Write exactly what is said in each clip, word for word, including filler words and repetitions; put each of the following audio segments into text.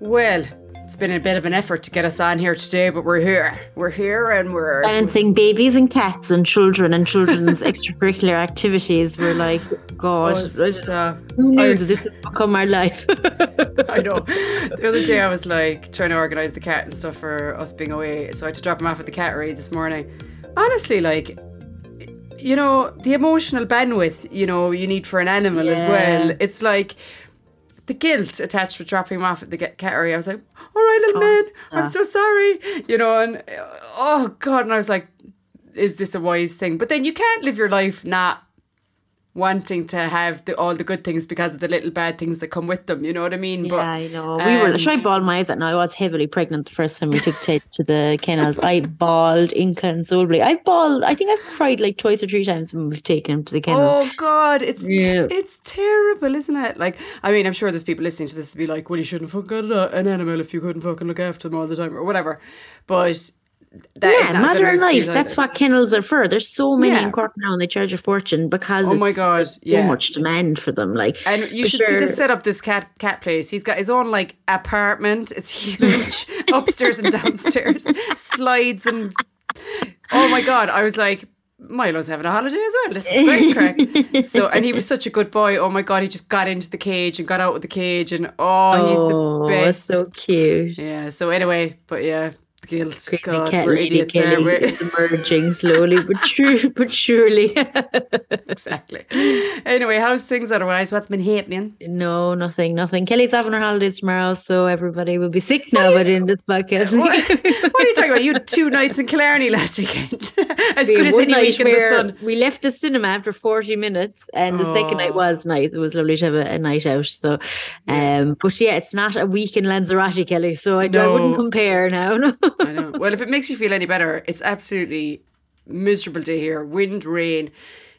Well, it's been a bit of an effort to get us on here today, but we're here. We're here and we're... balancing babies and cats and children and children's extracurricular activities. We're like, God, oh, stop. Who knew was, this would become our life? I know. The other day I was like trying to organise the cat and stuff for us being away. So I had to drop him off at the cattery this morning. Honestly, like... you know, the emotional bandwidth, you know, you need for an animal yeah. as well. It's like the guilt attached with dropping him off at the cattery. I was like, all right, little oh, man, stop. I'm so sorry. You know, and oh God. And I was like, is this a wise thing? But then you can't live your life not wanting to have the, all the good things because of the little bad things that come with them. You know what I mean? Yeah, but, I know. Um, we were, should I bawled my eyes out? No, I was heavily pregnant the first time we took Ted to the kennels. I bawled inconsolably. I bawled, I think I've cried like twice or three times when we've taken him to the kennel. Oh God, it's yeah. it's terrible, isn't it? Like, I mean, I'm sure there's people listening to this to be like, well, you shouldn't fucking get an animal if you couldn't fucking look after them all the time or whatever. But... that yeah, is not matter of life. That's either. What kennels are for. There's so many yeah. in Cork now, and they charge a fortune because oh my it's, God. There's yeah. so much demand for them. Like, and you should sure. see the setup. This cat cat place. He's got his own like apartment. It's huge, upstairs and downstairs, slides and oh my God! I was like, Milo's having a holiday as well. This is great, crack. So, and he was such a good boy. Oh my God! He just got into the cage and got out of the cage, and oh, oh he's the best. So cute. Yeah. So anyway, but yeah. Guilt. Crazy God, cat we're idiots. Kelly we're is emerging slowly, but true, but surely. Exactly. Anyway, how's things otherwise? What's been happening? No, nothing, nothing. Kelly's having her holidays tomorrow, so everybody will be sick now. But in this podcast, what, what are you talking about? You had two nights in Killarney last weekend. As we good as any week in the sun. We left the cinema after forty minutes, and oh. the second night was nice. It was lovely to have a, a night out. So, yeah. Um, but yeah, it's not a week in Lanzarote, Kelly. So I, no. I wouldn't compare now. No. I know. Well, if it makes you feel any better, it's absolutely miserable day here. Wind, rain.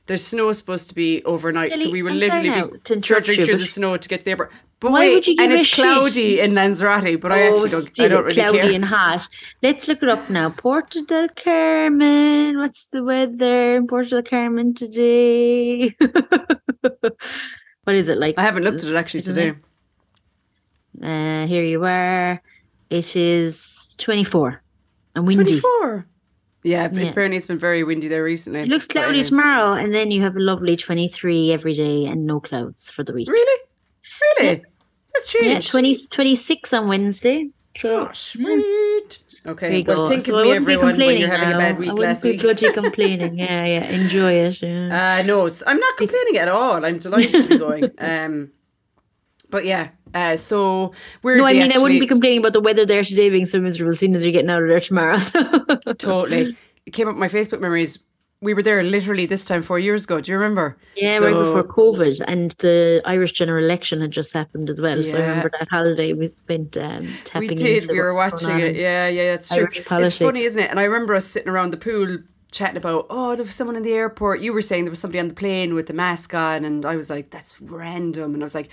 There's snow supposed to be overnight, really? So we were I'm literally be trudging through the snow to get to the airport. But why wait, would you give and it's cloudy shit? In Lanzarote, but oh, I actually don't. Still I don't really cloudy care. Cloudy and hot. Let's look it up now. Puerto del Carmen. What's the weather in Puerto del Carmen today? What is it like? I haven't looked at it actually today. It? Uh, here you are. It is. twenty-four and windy. twenty-four Yeah, yeah, apparently it's been very windy there recently. It looks cloudy tomorrow and then you have a lovely twenty-three every day and no clouds for the week. Really? Really? Yeah. That's changed. Yeah, twenty, twenty-six on Wednesday. So, oh, sweet. Okay, we well, think so of me, everyone, when you're having now. A bad week last week. I wouldn't be bloody complaining. Yeah, yeah, enjoy it. Yeah. Uh, no, I'm not complaining at all. I'm delighted to be going. Um, but yeah. Uh, so we're no, I mean, actually... I wouldn't be complaining about the weather there today being so miserable, seeing as you're getting out of there tomorrow. Totally. It came up my Facebook memories. We were there literally this time four years ago. Do you remember? Yeah, so... right before COVID, and the Irish general election had just happened as well. Yeah. So I remember that holiday we spent um, tapping. We did. Into we were watching it. Yeah, yeah, that's true. Irish politics. It's funny, isn't it? And I remember us sitting around the pool chatting about, oh, there was someone in the airport. You were saying there was somebody on the plane with the mask on, and I was like, that's random. And I was like,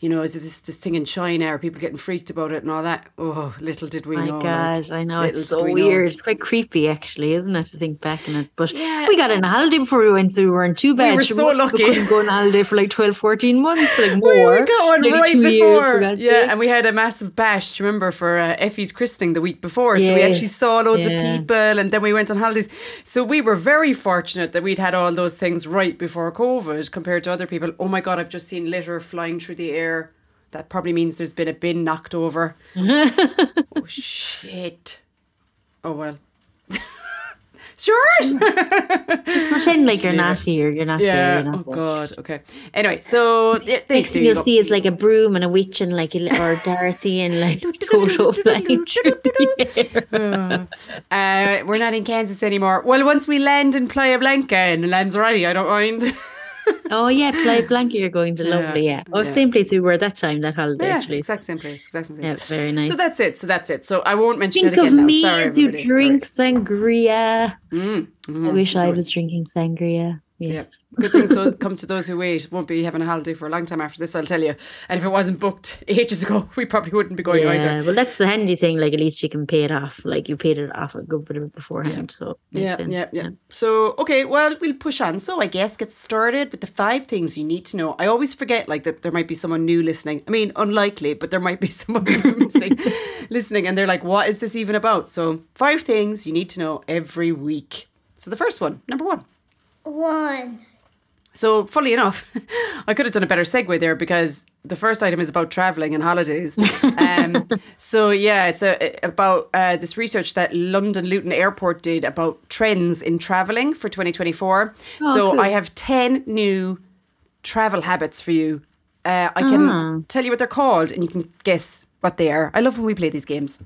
you know, is it this this thing in China? Are people getting freaked about it and all that? Oh, little did we My know. My God, like, I know. It's so we weird. Know. It's quite creepy, actually, isn't it, to think back on it? But yeah. we got on a holiday before we went, so we weren't too bad. We were so we lucky. We couldn't go on a holiday for like twelve, fourteen months, like more. We got one right before. Years, yeah, and we had a massive bash, do you remember, for uh, Effie's christening the week before. So yeah. we actually saw loads yeah. of people, and then we went on holidays. So we were very fortunate that we'd had all those things right before COVID compared to other people. Oh my God, I've just seen litter flying through the air. That probably means there's been a bin knocked over. Oh, shit. Oh, well. Sure. Just pretend like you're not here. You're not yeah. there. You're not oh, there. God. Okay. Anyway, so... Th- th- next thing you you'll go. See is like a broom and a witch and like... A, or Dorothy and like... Toto flying through the air. Uh, we're not in Kansas anymore. Well, once we land in Playa Blanca and Lanzarote, I don't mind. Oh, yeah. Playa Blanca, you're going to lovely, yeah. yeah. Oh, yeah. Same place we were that time, that holiday, yeah, actually. Exact same place. Exact same place. Yeah, very nice. So that's it. So that's it. So I won't mention Think it again now. Think of me now. Sorry, as everybody. You drink Sorry. Sangria. Mm. Mm-hmm. I wish I was drinking sangria. Yes. Yeah. Good things do come to those who wait. Won't be having a holiday for a long time after this, I'll tell you. And if it wasn't booked ages ago, we probably wouldn't be going yeah, either. Well, that's the handy thing. Like, at least you can pay it off. Like, you paid it off a good bit of it beforehand. Yeah. So it makes yeah, sense. yeah, yeah. So, okay, well, we'll push on. So I guess get started with the five things you need to know. I always forget, like, that there might be someone new listening. I mean, unlikely, but there might be someone missing, listening. And they're like, what is this even about? So five things you need to know every week. So the first one, number one. One. So, funnily enough, I could have done a better segue there because the first item is about travelling and holidays. um, so, yeah, it's a, about uh, this research that London Luton Airport did about trends in travelling for twenty twenty-four. Oh, so, cool. I have ten new travel habits for you. Uh, I can uh-huh. tell you what they're called and you can guess what they are. I love when we play these games.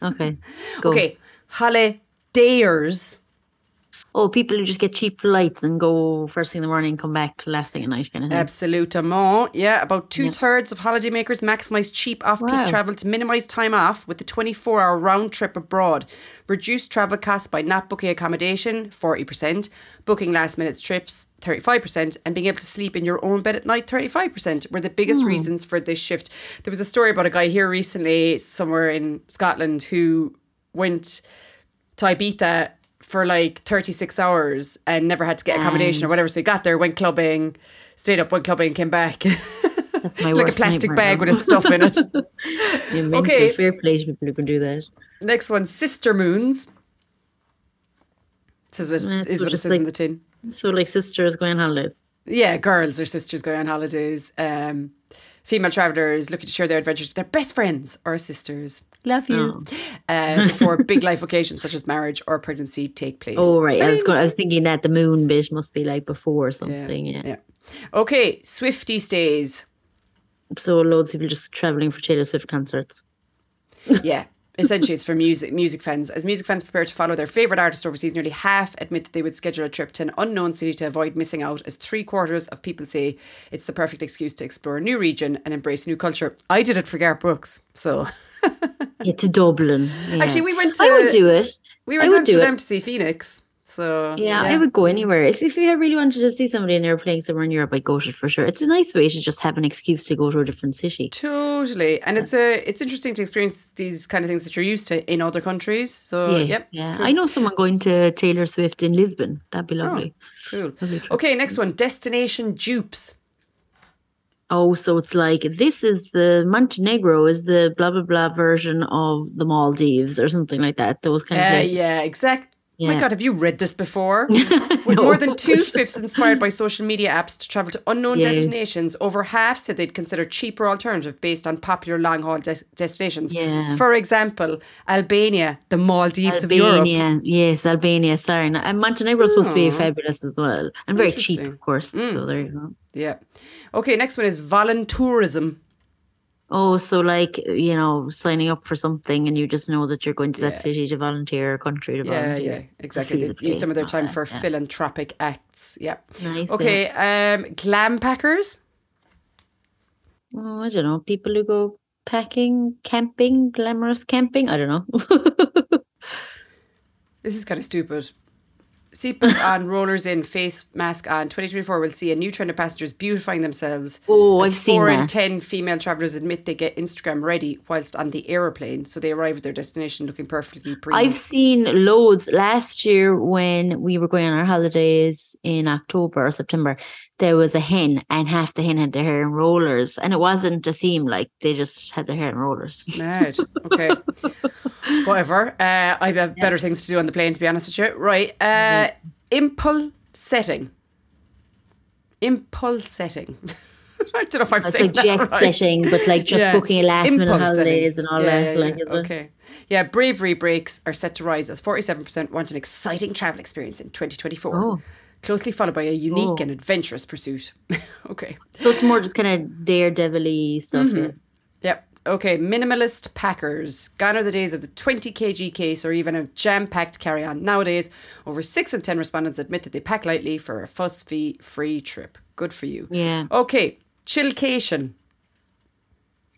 Okay. Go. Okay. Holidayers. Oh, people who just get cheap flights and go first thing in the morning and come back last thing at night kind of thing. Absolutement. Yeah, about two-thirds yeah. of holidaymakers maximise cheap off-peak wow. travel to minimise time off with the twenty-four hour round trip abroad. Reduce travel costs by not booking accommodation, forty percent, booking last-minute trips, thirty-five percent, and being able to sleep in your own bed at night, thirty-five percent, were the biggest mm. reasons for this shift. There was a story about a guy here recently, somewhere in Scotland, who went to Ibiza for like thirty-six hours and never had to get accommodation and or whatever. So he got there, went clubbing, stayed up, went clubbing, came back. That's my like worst a plastic bag with a stuff in it. Okay. Fair play to people who can do that. Next one, sister moons. Says what, yeah, is so what it says like, in the tin. So like sisters going on holidays. Yeah, girls or sisters going on holidays. Um, female travellers looking to share their adventures with their best friends or sisters. Love you. Oh. Uh, before big life occasions such as marriage or pregnancy take place. Oh, right. I was going, I was thinking that the moon bit must be like before or something. Yeah. yeah. yeah. Okay. Swiftie stays. So loads of people just travelling for Taylor Swift concerts. Yeah. Essentially, it's for music music fans. As music fans prepare to follow their favourite artist overseas, nearly half admit that they would schedule a trip to an unknown city to avoid missing out, as three quarters of people say it's the perfect excuse to explore a new region and embrace a new culture. I did it for Garth Brooks, so... yeah, to Dublin. Yeah. Actually, we went to... I would do it. We went to Amsterdam it. to see Phoenix, so... Yeah, yeah, I would go anywhere. If if you really wanted to see somebody and they were playing somewhere in Europe, I'd go to it for sure. It's a nice way to just have an excuse to go to a different city. To Totally. And yeah. it's a it's interesting to experience these kind of things that you're used to in other countries. So, yes, yep. Yeah. Cool. I know someone going to Taylor Swift in Lisbon. That'd be lovely. Oh, cool. Lovely. Okay, next one. Destination dupes. Oh, so it's like, this is the Montenegro is the blah, blah, blah version of the Maldives or something like that. Those kind uh, of places. Yeah, exactly. Yeah. My God, have you read this before? With no. more than two-fifths inspired by social media apps to travel to unknown yes. destinations, over half said they'd consider cheaper alternatives based on popular long-haul de- destinations. Yeah. For example, Albania, the Maldives Albania, of Europe. Albania, yes, Albania, sorry. And Montenegro is supposed to be fabulous as well. And very cheap, of course. Mm. So there you go. Yeah. Okay, next one is voluntourism. Oh, so like, you know, signing up for something and you just know that you're going to yeah. that city to volunteer or country to yeah, volunteer. Yeah, yeah, exactly. They the place, use some of their time that, for yeah. philanthropic acts. Yeah. Nice. Okay, um, glam packers? Oh, I don't know. People who go packing, camping, glamorous camping. I don't know. This is kind of stupid. Seatbelt on, rollers in, face mask on. twenty twenty-four will see a new trend of passengers beautifying themselves. Oh, I've seen that. Four in ten female travellers admit they get Instagram ready whilst on the aeroplane, so they arrive at their destination looking perfectly prima. I've seen loads last year when we were going on our holidays in October or September. There was a hen, and half the hen had their hair in rollers, and it wasn't a theme. Like, they just had their hair in rollers. Mad. Okay. Whatever. Uh, I have better things to do on the plane, to be honest with you. Right. Uh, mm-hmm. Impulse setting. Impulse setting. I don't know if I'm it's saying like that right. Jet setting, but like just yeah. booking a last impulse minute holidays setting. and all yeah, that. Yeah, like, yeah. Okay. Yeah, bravery breaks are set to rise as forty-seven percent want an exciting travel experience in twenty twenty-four. Oh. Closely followed by a unique oh. and adventurous pursuit. Okay. So it's more just kind of daredevil-y stuff. Mm-hmm. Here. Yep. Okay. Minimalist packers. Gone are the days of the twenty kilogram case or even a jam-packed carry-on. Nowadays, over six in ten respondents admit that they pack lightly for a fuss-free trip. Good for you. Yeah. Okay. Chillcation.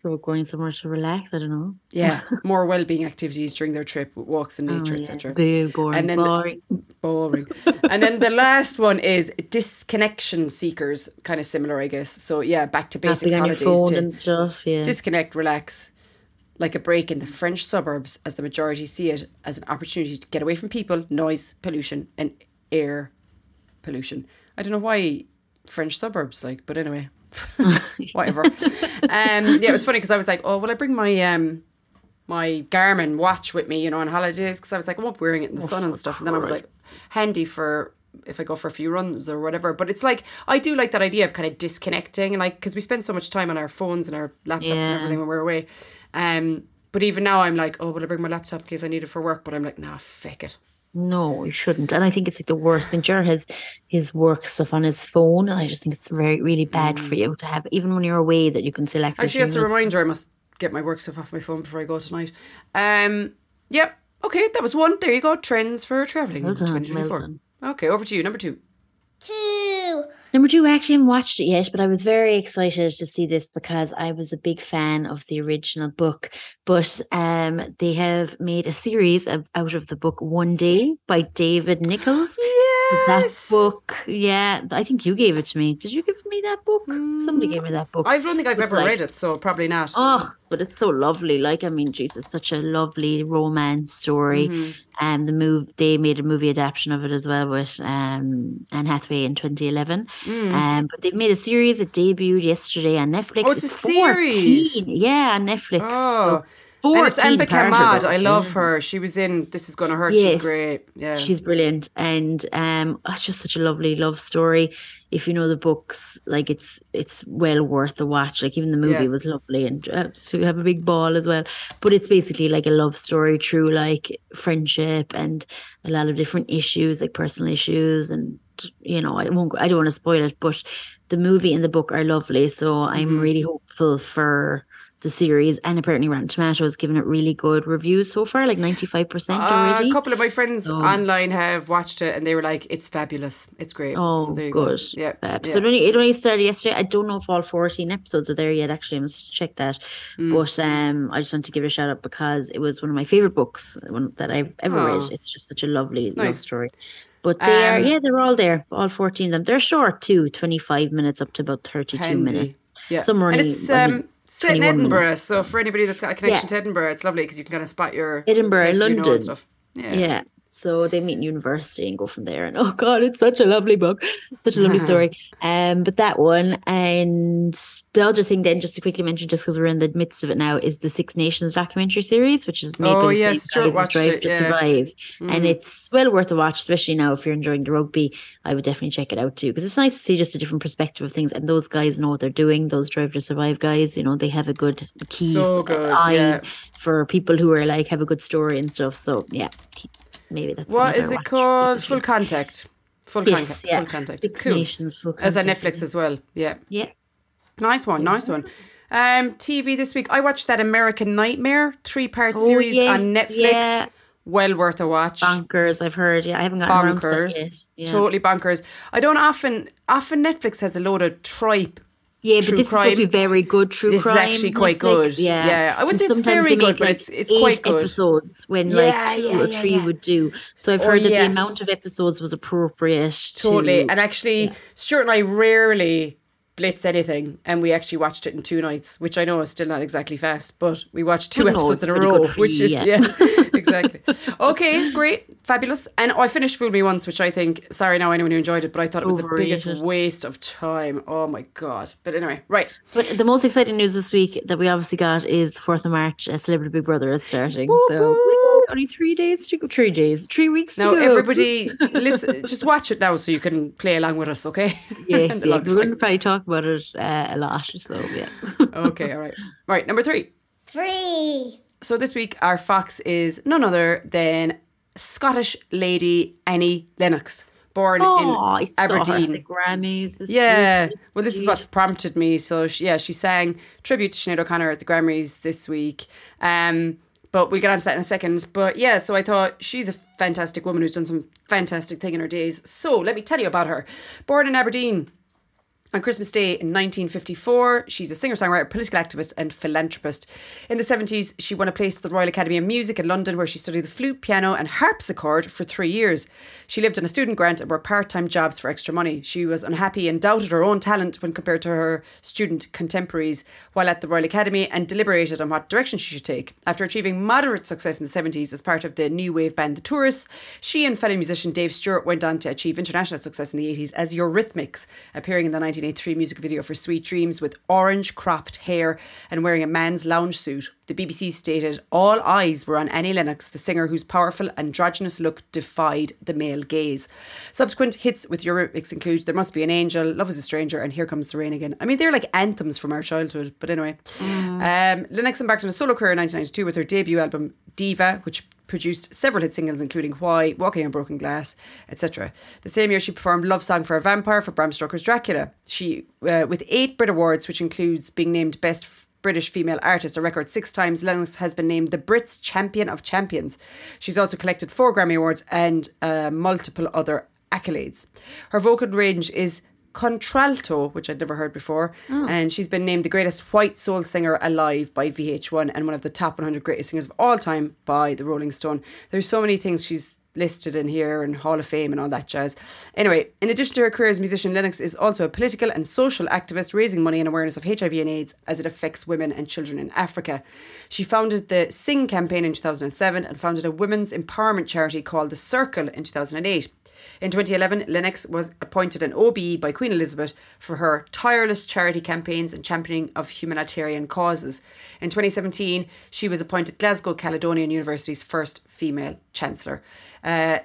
So going somewhere to relax, I don't know. Yeah, more well-being activities during their trip, walks in nature, oh, yeah. et cetera. Boring, and then boring. boring. And then the last one is disconnection seekers, kind of similar, I guess. So yeah, back to basics holidays. Your phone to and stuff, yeah. Disconnect, relax, like a break in the French suburbs, as the majority see it as an opportunity to get away from people, noise, pollution, and air pollution. I don't know why French suburbs, like, but anyway, whatever. um, yeah, it was funny because I was like, oh, will I bring my um, my Garmin watch with me, you know, on holidays? Because I was like, I won't be wearing it in the oh, sun and stuff. And then I was like, handy for if I go for a few runs or whatever. But it's like, I do like that idea of kind of disconnecting, and like, because we spend so much time on our phones and our laptops yeah. and everything when we're away. Um, but even now I'm like, oh, will I bring my laptop in case I need it for work? But I'm like, nah, feck it. No, you shouldn't. And I think it's like the worst. And Ger has his work stuff on his phone, and I just think it's very, really bad mm. for you to have, even when you're away, that you can still access. Actually, that's a reminder. I must get my work stuff off my phone before I go tonight. Um, yeah, okay, that was one. There you go. Trends for travelling in twenty twenty-four. Okay, over to you. Number two. Two. Number two, I actually haven't watched it yet, but I was very excited to see this because I was a big fan of the original book. But um, they have made a series of, out of the book One Day by David Nicholls. Yes. So that book, yeah, I think you gave it to me. Did you give me that book? Mm. Somebody gave me that book. I don't think I've it's ever like, read it, so probably not. Oh, but it's so lovely. Like, I mean, geez, it's such a lovely romance story. Mm-hmm. Um, the move they made a movie adaptation of it as well with um, Anne Hathaway in twenty eleven. Mm. Um, but they've made a series that debuted yesterday on Netflix. Oh, it's, it's a fourteen. Series. Yeah, on Netflix. Oh. So and it's Anbik Ahmad. I love her. She was in This Is Going to Hurt. Yes. She's great. Yeah, she's brilliant. And um, it's just such a lovely love story. If you know the books, like it's it's well worth the watch. Like even the movie yeah. was lovely, and uh, so you have a big ball as well. But it's basically like a love story through like friendship and a lot of different issues, like personal issues, and you know, I won't. I don't want to spoil it, but the movie and the book are lovely. So I'm mm-hmm. really hopeful for the series, and apparently Rotten Tomatoes has given it really good reviews so far, like ninety-five percent already. Uh, a couple of my friends so. online have watched it and they were like, it's fabulous, it's great. Oh, so there you good. Go. Yeah. Uh, yeah. So it only, it only started yesterday. I don't know if all fourteen episodes are there yet, actually. I must check that. Mm. But um, I just want to give it a shout out because it was one of my favourite books one that I've ever oh. read. It's just such a lovely nice. love story. But they um, are, yeah, they're all there, all fourteen of them. They're short too, twenty-five minutes up to about thirty-two handy. minutes. Yeah. Somewhere and it's... Um, in, set in Edinburgh, minutes. So for anybody that's got a connection yeah. to Edinburgh, it's lovely because you can kind of spot your Edinburgh, place, London, you know, and stuff. Yeah. yeah. So they meet in university and go from there. And oh God, it's such a lovely book, such a lovely story. Um, but that one, and the other thing, then just to quickly mention, just because we're in the midst of it now, is the Six Nations documentary series, which is made oh, by the yes, same guys Drive it, to yeah. Survive, mm. and it's well worth a watch, especially now if you're enjoying the rugby. I would definitely check it out too because it's nice to see just a different perspective of things. And those guys know what they're doing. Those Drive to Survive guys, you know, they have a good key so good, eye yeah. for people who are like have a good story and stuff. So yeah. Maybe that's what is it called? Full Contact. Full yes, Contact. Yeah. Full Contact. Six cool. Nations, Full Contact. As on Netflix as well. Yeah. Yeah. Nice one. Yeah. Nice one. Um, T V this week. I watched that American Nightmare three part oh, series yes, on Netflix. Yeah. Well worth a watch. Bonkers, I've heard. Yeah, I haven't got around to that yet. Yeah. Totally bonkers. I don't often. Often Netflix has a load of tripe. Yeah, true but this crime. Is going to be very good true this crime. This is actually quite Netflix, good. Yeah, yeah. I wouldn't say it's very good, like but it's, it's eight quite good. Episodes when yeah, like two yeah, or three yeah, yeah. would do. So I've heard oh, that yeah. the amount of episodes was appropriate. Totally. To, and actually, yeah. Stuart and I rarely blitz anything, and we actually watched it in two nights, which I know is still not exactly fast, but we watched two oh, episodes no, in a row, which you, is, yeah, yeah exactly. Okay, great, fabulous. And oh, I finished Fool Me Once, which I think, sorry now anyone who enjoyed it, but I thought it was Overrated. The biggest waste of time. Oh my God. But anyway, right. But the most exciting news this week that we obviously got is the fourth of March, uh, Celebrity Big Brother is starting. Woo-hoo! So only three days to go, three days, three weeks to now, go. Everybody, listen, just watch it now so you can play along with us, okay? Yes, yes. We're going to probably talk about it uh, a lot, so yeah. Okay, all right. Right, number three. Three. So this week, our fox is none other than Scottish lady Annie Lennox, born oh, in Aberdeen. Saw her at the Grammys. This yeah, week. Well, this is what's prompted me. So she, yeah, she sang tribute to Sinead O'Connor at the Grammys this week. Um. But we'll get onto that in a second. But yeah, so I thought she's a fantastic woman who's done some fantastic thing in her days. So let me tell you about her. Born in Aberdeen On Christmas Day in nineteen fifty-four, she's a singer-songwriter, political activist and philanthropist. In the seventies, she won a place at the Royal Academy of Music in London, where she studied the flute, piano and harpsichord for three years. She lived on a student grant and worked part-time jobs for extra money. She was unhappy and doubted her own talent when compared to her student contemporaries while at the Royal Academy, and deliberated on what direction she should take. After achieving moderate success in the seventies as part of the new wave band The Tourists, she and fellow musician Dave Stewart went on to achieve international success in the eighties as Eurythmics, appearing in the nineteen eighty-three music video for Sweet Dreams with orange cropped hair and wearing a man's lounge suit. The B B C stated all eyes were on Annie Lennox, the singer whose powerful androgynous look defied the male gaze. Subsequent hits with Eurythmics include There Must Be an Angel, Love Is a Stranger and Here Comes the Rain Again. I mean, they're like anthems from our childhood, but anyway. Mm. Um, Lennox embarked on a solo career in nineteen ninety-two with her debut album Diva, which produced several hit singles including Why, Walking on Broken Glass, et cetera. The same year she performed Love Song for a Vampire for Bram Stoker's Dracula. She, uh, with eight Brit Awards, which includes being named Best F- British Female Artist, a record six times, Lennox has been named the Brits Champion of Champions. She's also collected four Grammy Awards and uh, multiple other accolades. Her vocal range is contralto, which I'd never heard before, mm. and she's been named the greatest white soul singer alive by V H one and one of the top one hundred greatest singers of all time by the Rolling Stone. There's so many things she's listed in here, and Hall of Fame and all that jazz. Anyway, in addition to her career as musician, Lennox is also a political and social activist, raising money and awareness of H I V and AIDS as it affects women and children in Africa. She founded the Sing campaign in two thousand seven and founded a women's empowerment charity called The Circle in two thousand eight. In twenty eleven, Lennox was appointed an O B E by Queen Elizabeth for her tireless charity campaigns and championing of humanitarian causes. In twenty seventeen, she was appointed Glasgow Caledonian University's first female chancellor. Uh,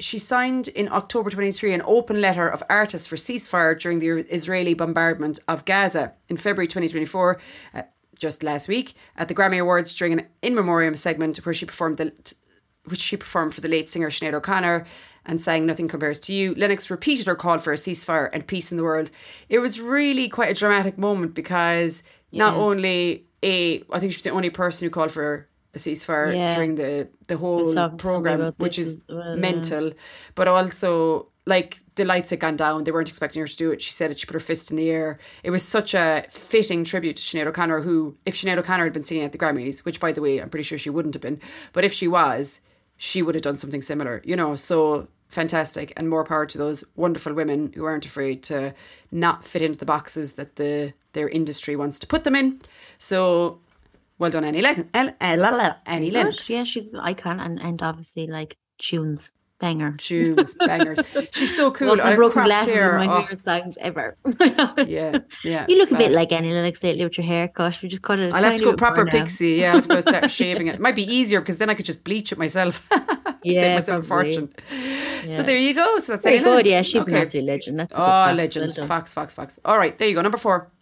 she signed in October twenty-three an open letter of artists for ceasefire during the Israeli bombardment of Gaza. In February twenty twenty-four... Uh, just last week, at the Grammy Awards during an in memoriam segment where she performed the... T- which she performed for the late singer Sinead O'Connor and sang Nothing Compares to You, Lennox repeated her call for a ceasefire and peace in the world. It was really quite a dramatic moment because yeah. not only, a, I think she was the only person who called for a ceasefire yeah. during the, the whole programme, which is well, mental, yeah. but also like the lights had gone down. They weren't expecting her to do it. She said it. She put her fist in the air. It was such a fitting tribute to Sinead O'Connor, who, if Sinead O'Connor had been singing at the Grammys, which, by the way, I'm pretty sure she wouldn't have been, but if she was, she would have done something similar, you know, so fantastic, and more power to those wonderful women who aren't afraid to not fit into the boxes that the their industry wants to put them in. So well done, Annie Lennox. Le- Annie, Annie Lennox. Yeah, she's an icon, and, and obviously like tunes, banger. Tunes, bangers. She's so cool. Well, I broken glasses are my favorite songs ever. yeah, yeah. You look fab. A bit like Annie Lennox lately with your hair cut. You just cut it. I'll have to go proper pixie. Yeah, I'll have to go start shaving it. It might be easier because then I could just bleach it myself. Yeah, save myself probably. A fortune. Yeah. So there you go. So that's Very Annie Lennox. Good. Yeah, she's okay. an absolute legend. That's a good oh, fact. legend. Well Fox, Fox, Fox. All right, there you go. Number four.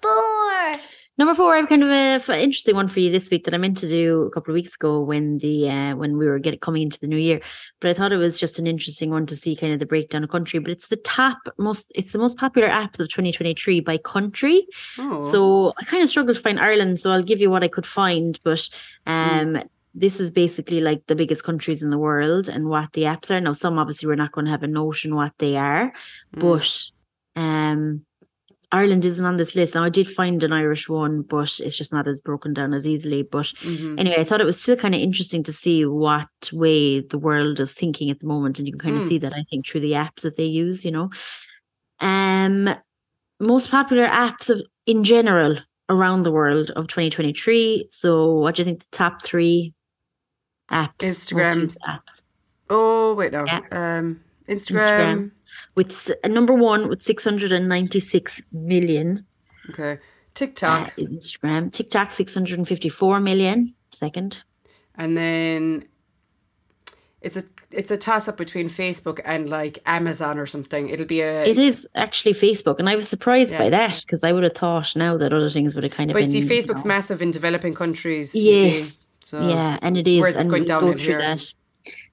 Four. Number four, I have kind of an interesting one for you this week that I meant to do a couple of weeks ago when the uh, when we were getting coming into the new year, but I thought it was just an interesting one to see kind of the breakdown of country. But it's the top most, it's the most popular apps of twenty twenty-three by country. Oh. So I kind of struggled to find Ireland, so I'll give you what I could find. But um, mm. this is basically like the biggest countries in the world and what the apps are. Now, some obviously we're not going to have a notion what they are, mm. but um. Ireland isn't on this list. Now, I did find an Irish one, but it's just not as broken down as easily. But mm-hmm. anyway, I thought it was still kind of interesting to see what way the world is thinking at the moment. And you can kind mm. of see that, I think, through the apps that they use, you know. Um, most popular apps of in general around the world of twenty twenty-three. So what do you think the top three apps? Instagram. Apps? Oh, wait, no. Yeah. Um, Instagram. Instagram. With uh, number one with six hundred ninety-six million. Okay. TikTok. Uh, Instagram. TikTok, six hundred fifty-four million. Second. And then it's a it's a toss-up between Facebook and like Amazon or something. It'll be a... It is actually Facebook. And I was surprised yeah. by that because I would have thought now that other things would have kind of but been... But see, Facebook's you know, massive in developing countries. Yes. So yeah, and it is. Whereas it's going down go in here. That.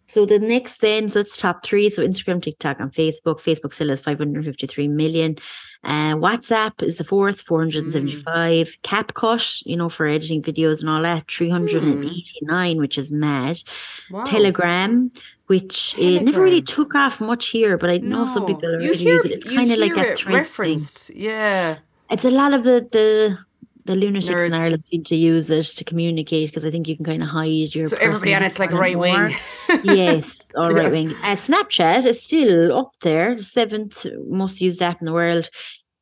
So the next then, so that's top three. So Instagram, TikTok and Facebook. Facebook still has five hundred fifty-three million. Uh, WhatsApp is the fourth, four hundred seventy-five. Mm. CapCut, you know, for editing videos and all that, three hundred eighty-nine, mm. which is mad. Wow. Telegram, which is, never really took off much here, but I know no. some people are already hear, using it. It's kind of like a trend thing. Yeah. It's a lot of the, the, the lunatics Nerds. in Ireland seem to use it to communicate, because I think you can kind of hide your... So everybody on it's like right wing. Yes, or right wing. Uh, Snapchat is still up there, the seventh most used app in the world.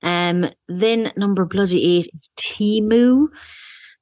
Um, then number bloody eight is Temu,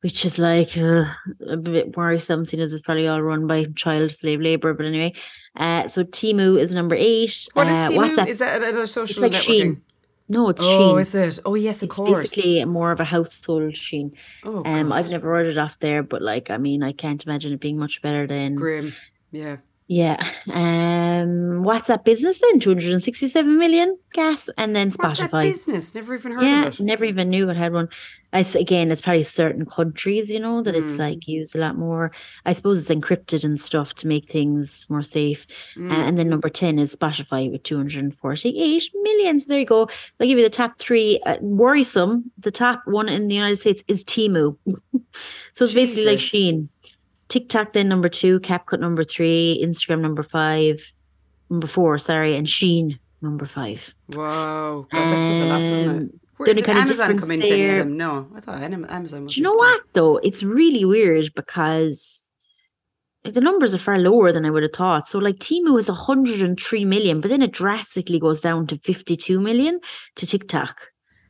which is like uh, a bit worrisome, seeing as it's probably all run by child slave labour. But anyway, uh, so Temu is number eight. What is uh, Temu? WhatsApp. Is that another social networking? It's like Shein. No, it's Shein. Oh, is it? Oh, yes, of it's course. It's basically more of a household Shein. Oh, um, I've never ordered off there, but like, I mean, I can't imagine it being much better than... Grim, yeah. Yeah. Um, WhatsApp Business then, two hundred sixty-seven million gas, and then Spotify. WhatsApp Business, never even heard yeah, of it. Never even knew it had one. It's, again, it's probably certain countries, you know, that mm. it's like used a lot more. I suppose it's encrypted and stuff to make things more safe. Mm. Uh, and then number ten is Spotify with two hundred forty-eight million. So there you go. I'll give you the top three. Uh, worrisome, the top one in the United States is Temu. So it's Jesus. basically like Shein. TikTok then number two, CapCut number three, Instagram number five, number four, sorry, and Shein number five. Wow, God, that says a lot, doesn't it? Where, is kind Amazon of come into any of them? No, I thought Amazon was... Do you know there. What, though? It's really weird because the numbers are far lower than I would have thought. So, like, Temu is one hundred three million, but then it drastically goes down to fifty-two million to TikTok.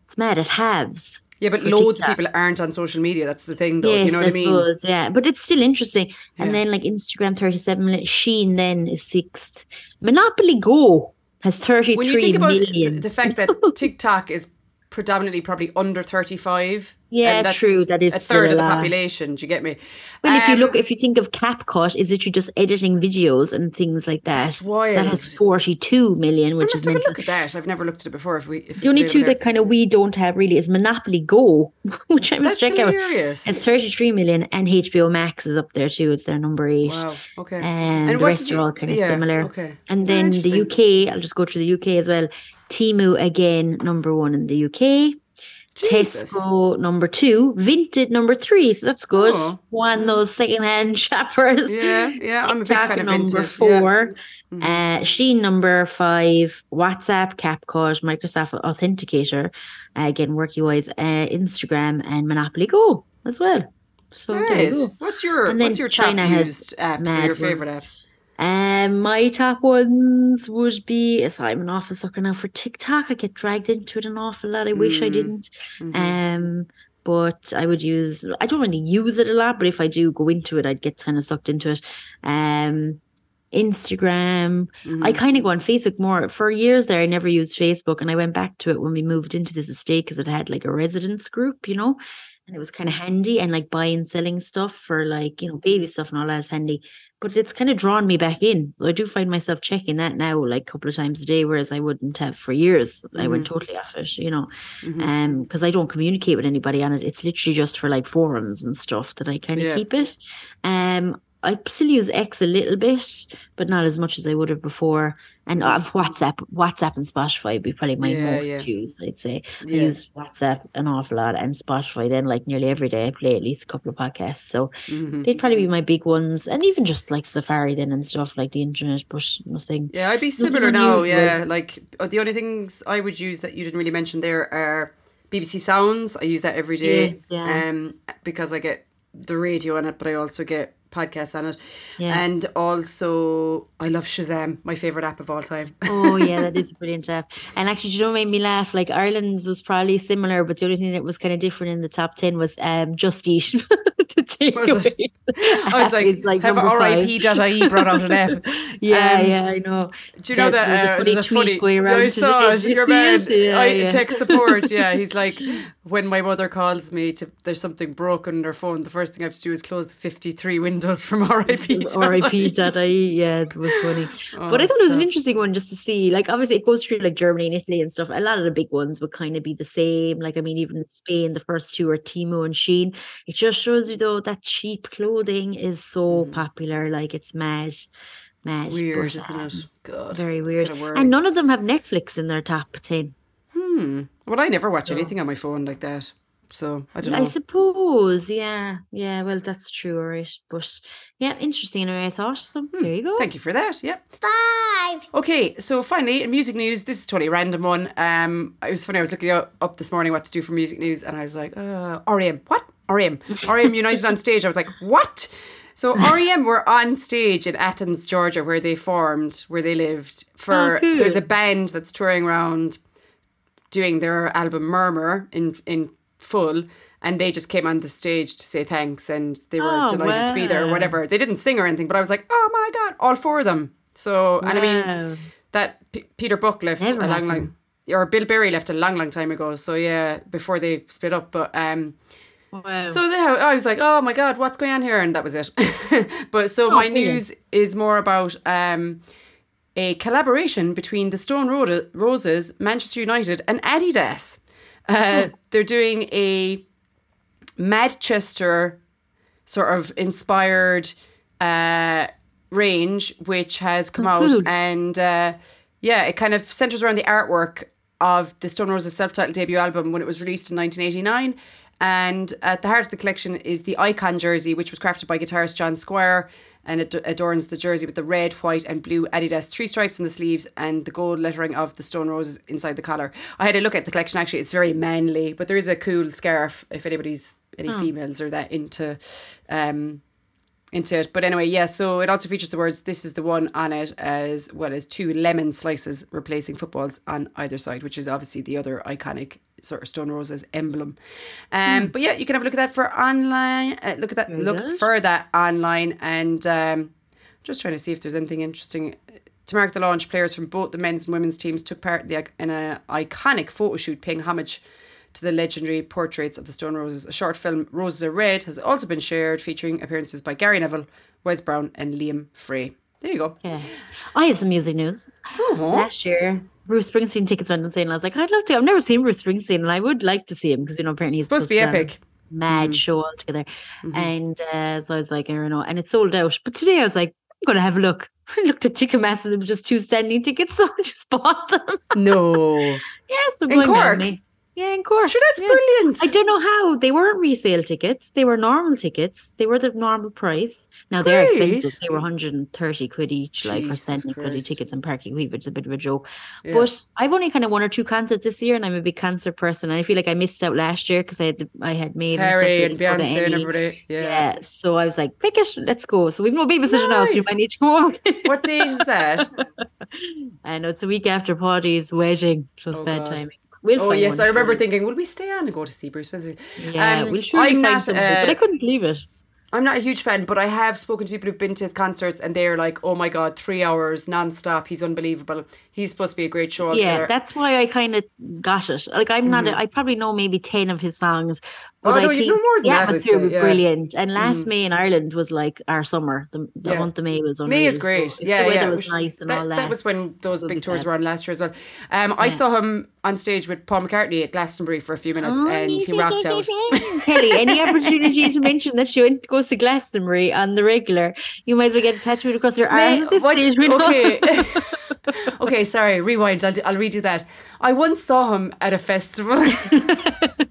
It's mad, it halves. Yeah, but loads TikTok. of people aren't on social media. That's the thing, though. Yes, you know what I, I mean? Suppose, yeah. But it's still interesting. And yeah. then, like, Instagram, thirty-seven million. Shein then is sixth. Monopoly Go has thirty-three million. When you think about th- the fact that TikTok is predominantly probably under thirty-five. Yeah, and that's true. That is a third of the population. Do you get me? Well, um, if you look, if you think of CapCut, is that you're just editing videos and things like that? That's wild. That has forty-two million, which I is mental. Look at that. I've never looked at it before. If we, if the only two there. that kind of we don't have really is Monopoly Go, which I must that's check hilarious. out. It's thirty-three million, and H B O Max is up there too. It's their number eight. Wow. Okay. Um, and the rest you, are all kind of yeah, similar. Okay. And then the U K. I'll just go through the U K as well. Temu again number one in the U K. Jesus. Tesco number two, Vinted number three, so that's good. Oh. One those secondhand shoppers. Yeah, yeah. TikTok I'm a big fan of Vinted. Number four, yeah. mm-hmm. uh, Shein number five, WhatsApp, CapCut, Microsoft Authenticator, uh, again worky-wise, uh, Instagram, and Monopoly Go as well. So right. there you go. What's your and what's your top used apps or your favorite apps? Um, my top ones would be, so I'm an awful sucker now for TikTok. I get dragged into it an awful lot. I mm. wish I didn't. Mm-hmm. Um, but I would use, I don't really use it a lot, but if I do go into it, I'd get kind of sucked into it. Um, Instagram. Mm-hmm. I kind of go on Facebook more. For years there, I never used Facebook, and I went back to it when we moved into this estate because it had like a residence group, you know, and it was kind of handy, and like buying and selling stuff for like, you know, baby stuff and all that's handy. But it's kind of drawn me back in. I do find myself checking that now like a couple of times a day, whereas I wouldn't have for years. Mm-hmm. I went totally off it, you know, because mm-hmm. um, I don't communicate with anybody on it. It's literally just for like forums and stuff that I kind of yeah. keep it. Um, I still use X a little bit, but not as much as I would have befefore. And uh, WhatsApp, WhatsApp and Spotify would be probably my yeah, most yeah. used, I'd say. Yeah. I use WhatsApp an awful lot, and Spotify then like nearly every day I play at least a couple of podcasts. So mm-hmm. they'd probably be my big ones. And even just like Safari then and stuff, like the internet, but nothing. Yeah, I'd be similar now. New, yeah, but... like the only things I would use that you didn't really mention there are B B C Sounds. I use that every day yes, yeah. um, because I get the radio on it, but I also get podcasts on it yeah. and also I love Shazam, my favourite app of all time. Oh yeah, that is a brilliant app. And actually, do you know what made me laugh? Like Ireland's was probably similar, but the only thing that was kind of different in the top ten was um, Just Eat. To take was away. I was like, is, like have R I P dot I E brought out an app. Yeah, um, yeah, I know. Do you know that, that uh, there's a funny, funny around I saw it, your man, it? Yeah, I, yeah. tech support, yeah, he's like, when my mother calls me to, there's something broken on her phone, the first thing I have to do is close the fifty-three windows from R I P dot I E. Yeah, it was funny. Oh, but I thought so. It was an interesting one just to see, like obviously it goes through like Germany and Italy and stuff. A lot of the big ones would kind of be the same. Like, I mean, even in Spain, the first two are Temu and Shein. It just shows you though that cheap clothing is so mm. popular. Like, it's mad. Mad. Weird, but, isn't um, it? God. Very weird. And none of them have Netflix in their top ten. Hmm. Well, I never watch so. anything on my phone like that. So I don't know. I suppose, yeah, yeah. Well, that's true, alright. But yeah, interesting. I thought so. Hmm. There you go. Thank you for that. Yep. Five. Okay, so finally, in music news. This is totally a random one. Um, it was funny. I was looking up this morning what to do for music news, and I was like, uh, R E M. What? R E M. R E M United on stage. I was like, what? So R E M were on stage in Athens, Georgia, where they formed, where they lived. For oh, cool. There's a band that's touring around, doing their album Murmur in in. full, and they just came on the stage to say thanks, and they were oh, delighted wow. to be there or whatever. They didn't sing or anything, but I was like, oh my god, all four of them. So wow. and I mean that P- Peter Buck left Never a long long or Bill Berry left a long long time ago, so yeah, before they split up. But um wow. so they, I was like, oh my god, what's going on here? And that was it. But so oh, my brilliant. news is more about um a collaboration between the Stone Ro- Roses, Manchester United and Adidas. Uh, they're doing a Madchester sort of inspired uh, range, which has come out. And uh, yeah, it kind of centres around the artwork of the Stone Roses self-titled debut album when it was released in nineteen eighty-nine. And at the heart of the collection is the Icon jersey, which was crafted by guitarist John Squire. And it adorns the jersey with the red, white and blue Adidas three stripes in the sleeves and the gold lettering of the Stone Roses inside the collar. I had a look at the collection, actually. It's very manly, but there is a cool scarf if anybody's, any oh. females are that into um, into it. But anyway, yeah, so it also features the words, "This is the one" on it, as well as two lemon slices replacing footballs on either side, which is obviously the other iconic sort of Stone Roses emblem. Um, mm. But yeah, you can have a look at that for online. Uh, look at that. Very look good. for that online. And um, I'm just trying to see if there's anything interesting. To mark the launch, players from both the men's and women's teams took part in, the, in an iconic photo shoot paying homage to the legendary portraits of the Stone Roses. A short film, Roses Are Red, has also been shared, featuring appearances by Gary Neville, Wes Brown and Liam Frey. There you go. Yes. I have some music news. Uh-huh. Last year, Bruce Springsteen tickets went insane. I was like, I'd love to. I've never seen Bruce Springsteen, and I would like to see him because, you know, apparently he's supposed to be epic. Mad mm-hmm. show altogether. Mm-hmm. And uh, so I was like, I don't know. And it sold out. But today I was like, I'm going to have a look. I looked at Ticketmaster and there were just two standing tickets. So I just bought them. No. Yes. I'm in going Cork. Mad, yeah, in Cork. Sure, that's yeah. brilliant. I don't know how. They weren't resale tickets. They were normal tickets. They were the normal price. Now, Great. they're expensive. They were one hundred thirty quid each, Jesus like for standing bloody tickets and parking, which is a bit of a joke. Yeah. But I've only kind of one or two concerts this year, and I'm a big concert person. And I feel like I missed out last year because I had I had made Harry and, and Beyonce and everybody. Yeah. yeah. So I was like, pick it, let's go. So we've no big decision nice. now, so you might need to go over. What date is that? I know, it's a week after Paddy's wedding. Just oh, bad God. timing. We'll oh yes, I remember thinking, will we stay on and go to see Bruce Springsteen? Yeah, um, we'll surely I'm find not, something, uh, but I couldn't believe it. I'm not a huge fan, but I have spoken to people who've been to his concerts, and they're like, oh my God, three hours non-stop. He's unbelievable. He's supposed to be a great show. Yeah, there. That's why I kind of got it. Like, I'm mm-hmm. not, a, I probably know maybe ten of his songs, but oh, no, I think you know more than the that, atmosphere was yeah. brilliant. And last mm-hmm. May in Ireland was like our summer. The, the yeah. month of May was unreal. May is great. So yeah, the weather yeah. was nice and that, all that. That was when those big tours bad. were on last year as well. Um, yeah. I saw him on stage with Paul McCartney at Glastonbury for a few minutes, oh, and he rocked out. Kelly, any opportunity to mention that she went to go to Glastonbury on the regular, you might as well get a tattoo across your arms at this what, stage. Okay, okay, sorry, rewind. I'll, do, I'll redo that. I once saw him at a festival. oh,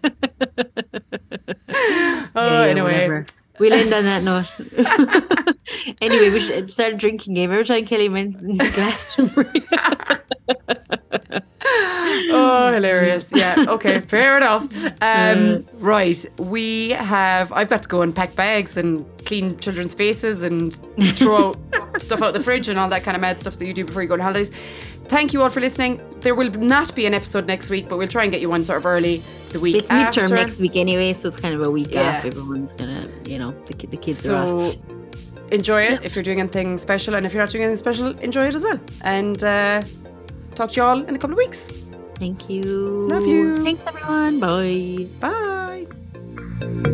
yeah, anyway. Whatever. We'll end on that note. Anyway, we should start a drinking game every time Kelly mentions Glastonbury. Oh, hilarious. Yeah, okay, fair enough. Um, right, we have... I've got to go and pack bags and clean children's faces and throw out stuff out the fridge and all that kind of mad stuff that you do before you go on holidays. Thank you all for listening. There will not be an episode next week, but we'll try and get you one sort of early the week it's after. It's midterm next week anyway, so it's kind of a week yeah. off. Everyone's going to, you know, the, the kids so, are off. Enjoy it yeah. if you're doing anything special, and if you're not doing anything special, enjoy it as well. And uh, talk to you all in a couple of weeks. Thank you. Love you. Thanks, everyone. Bye. Bye.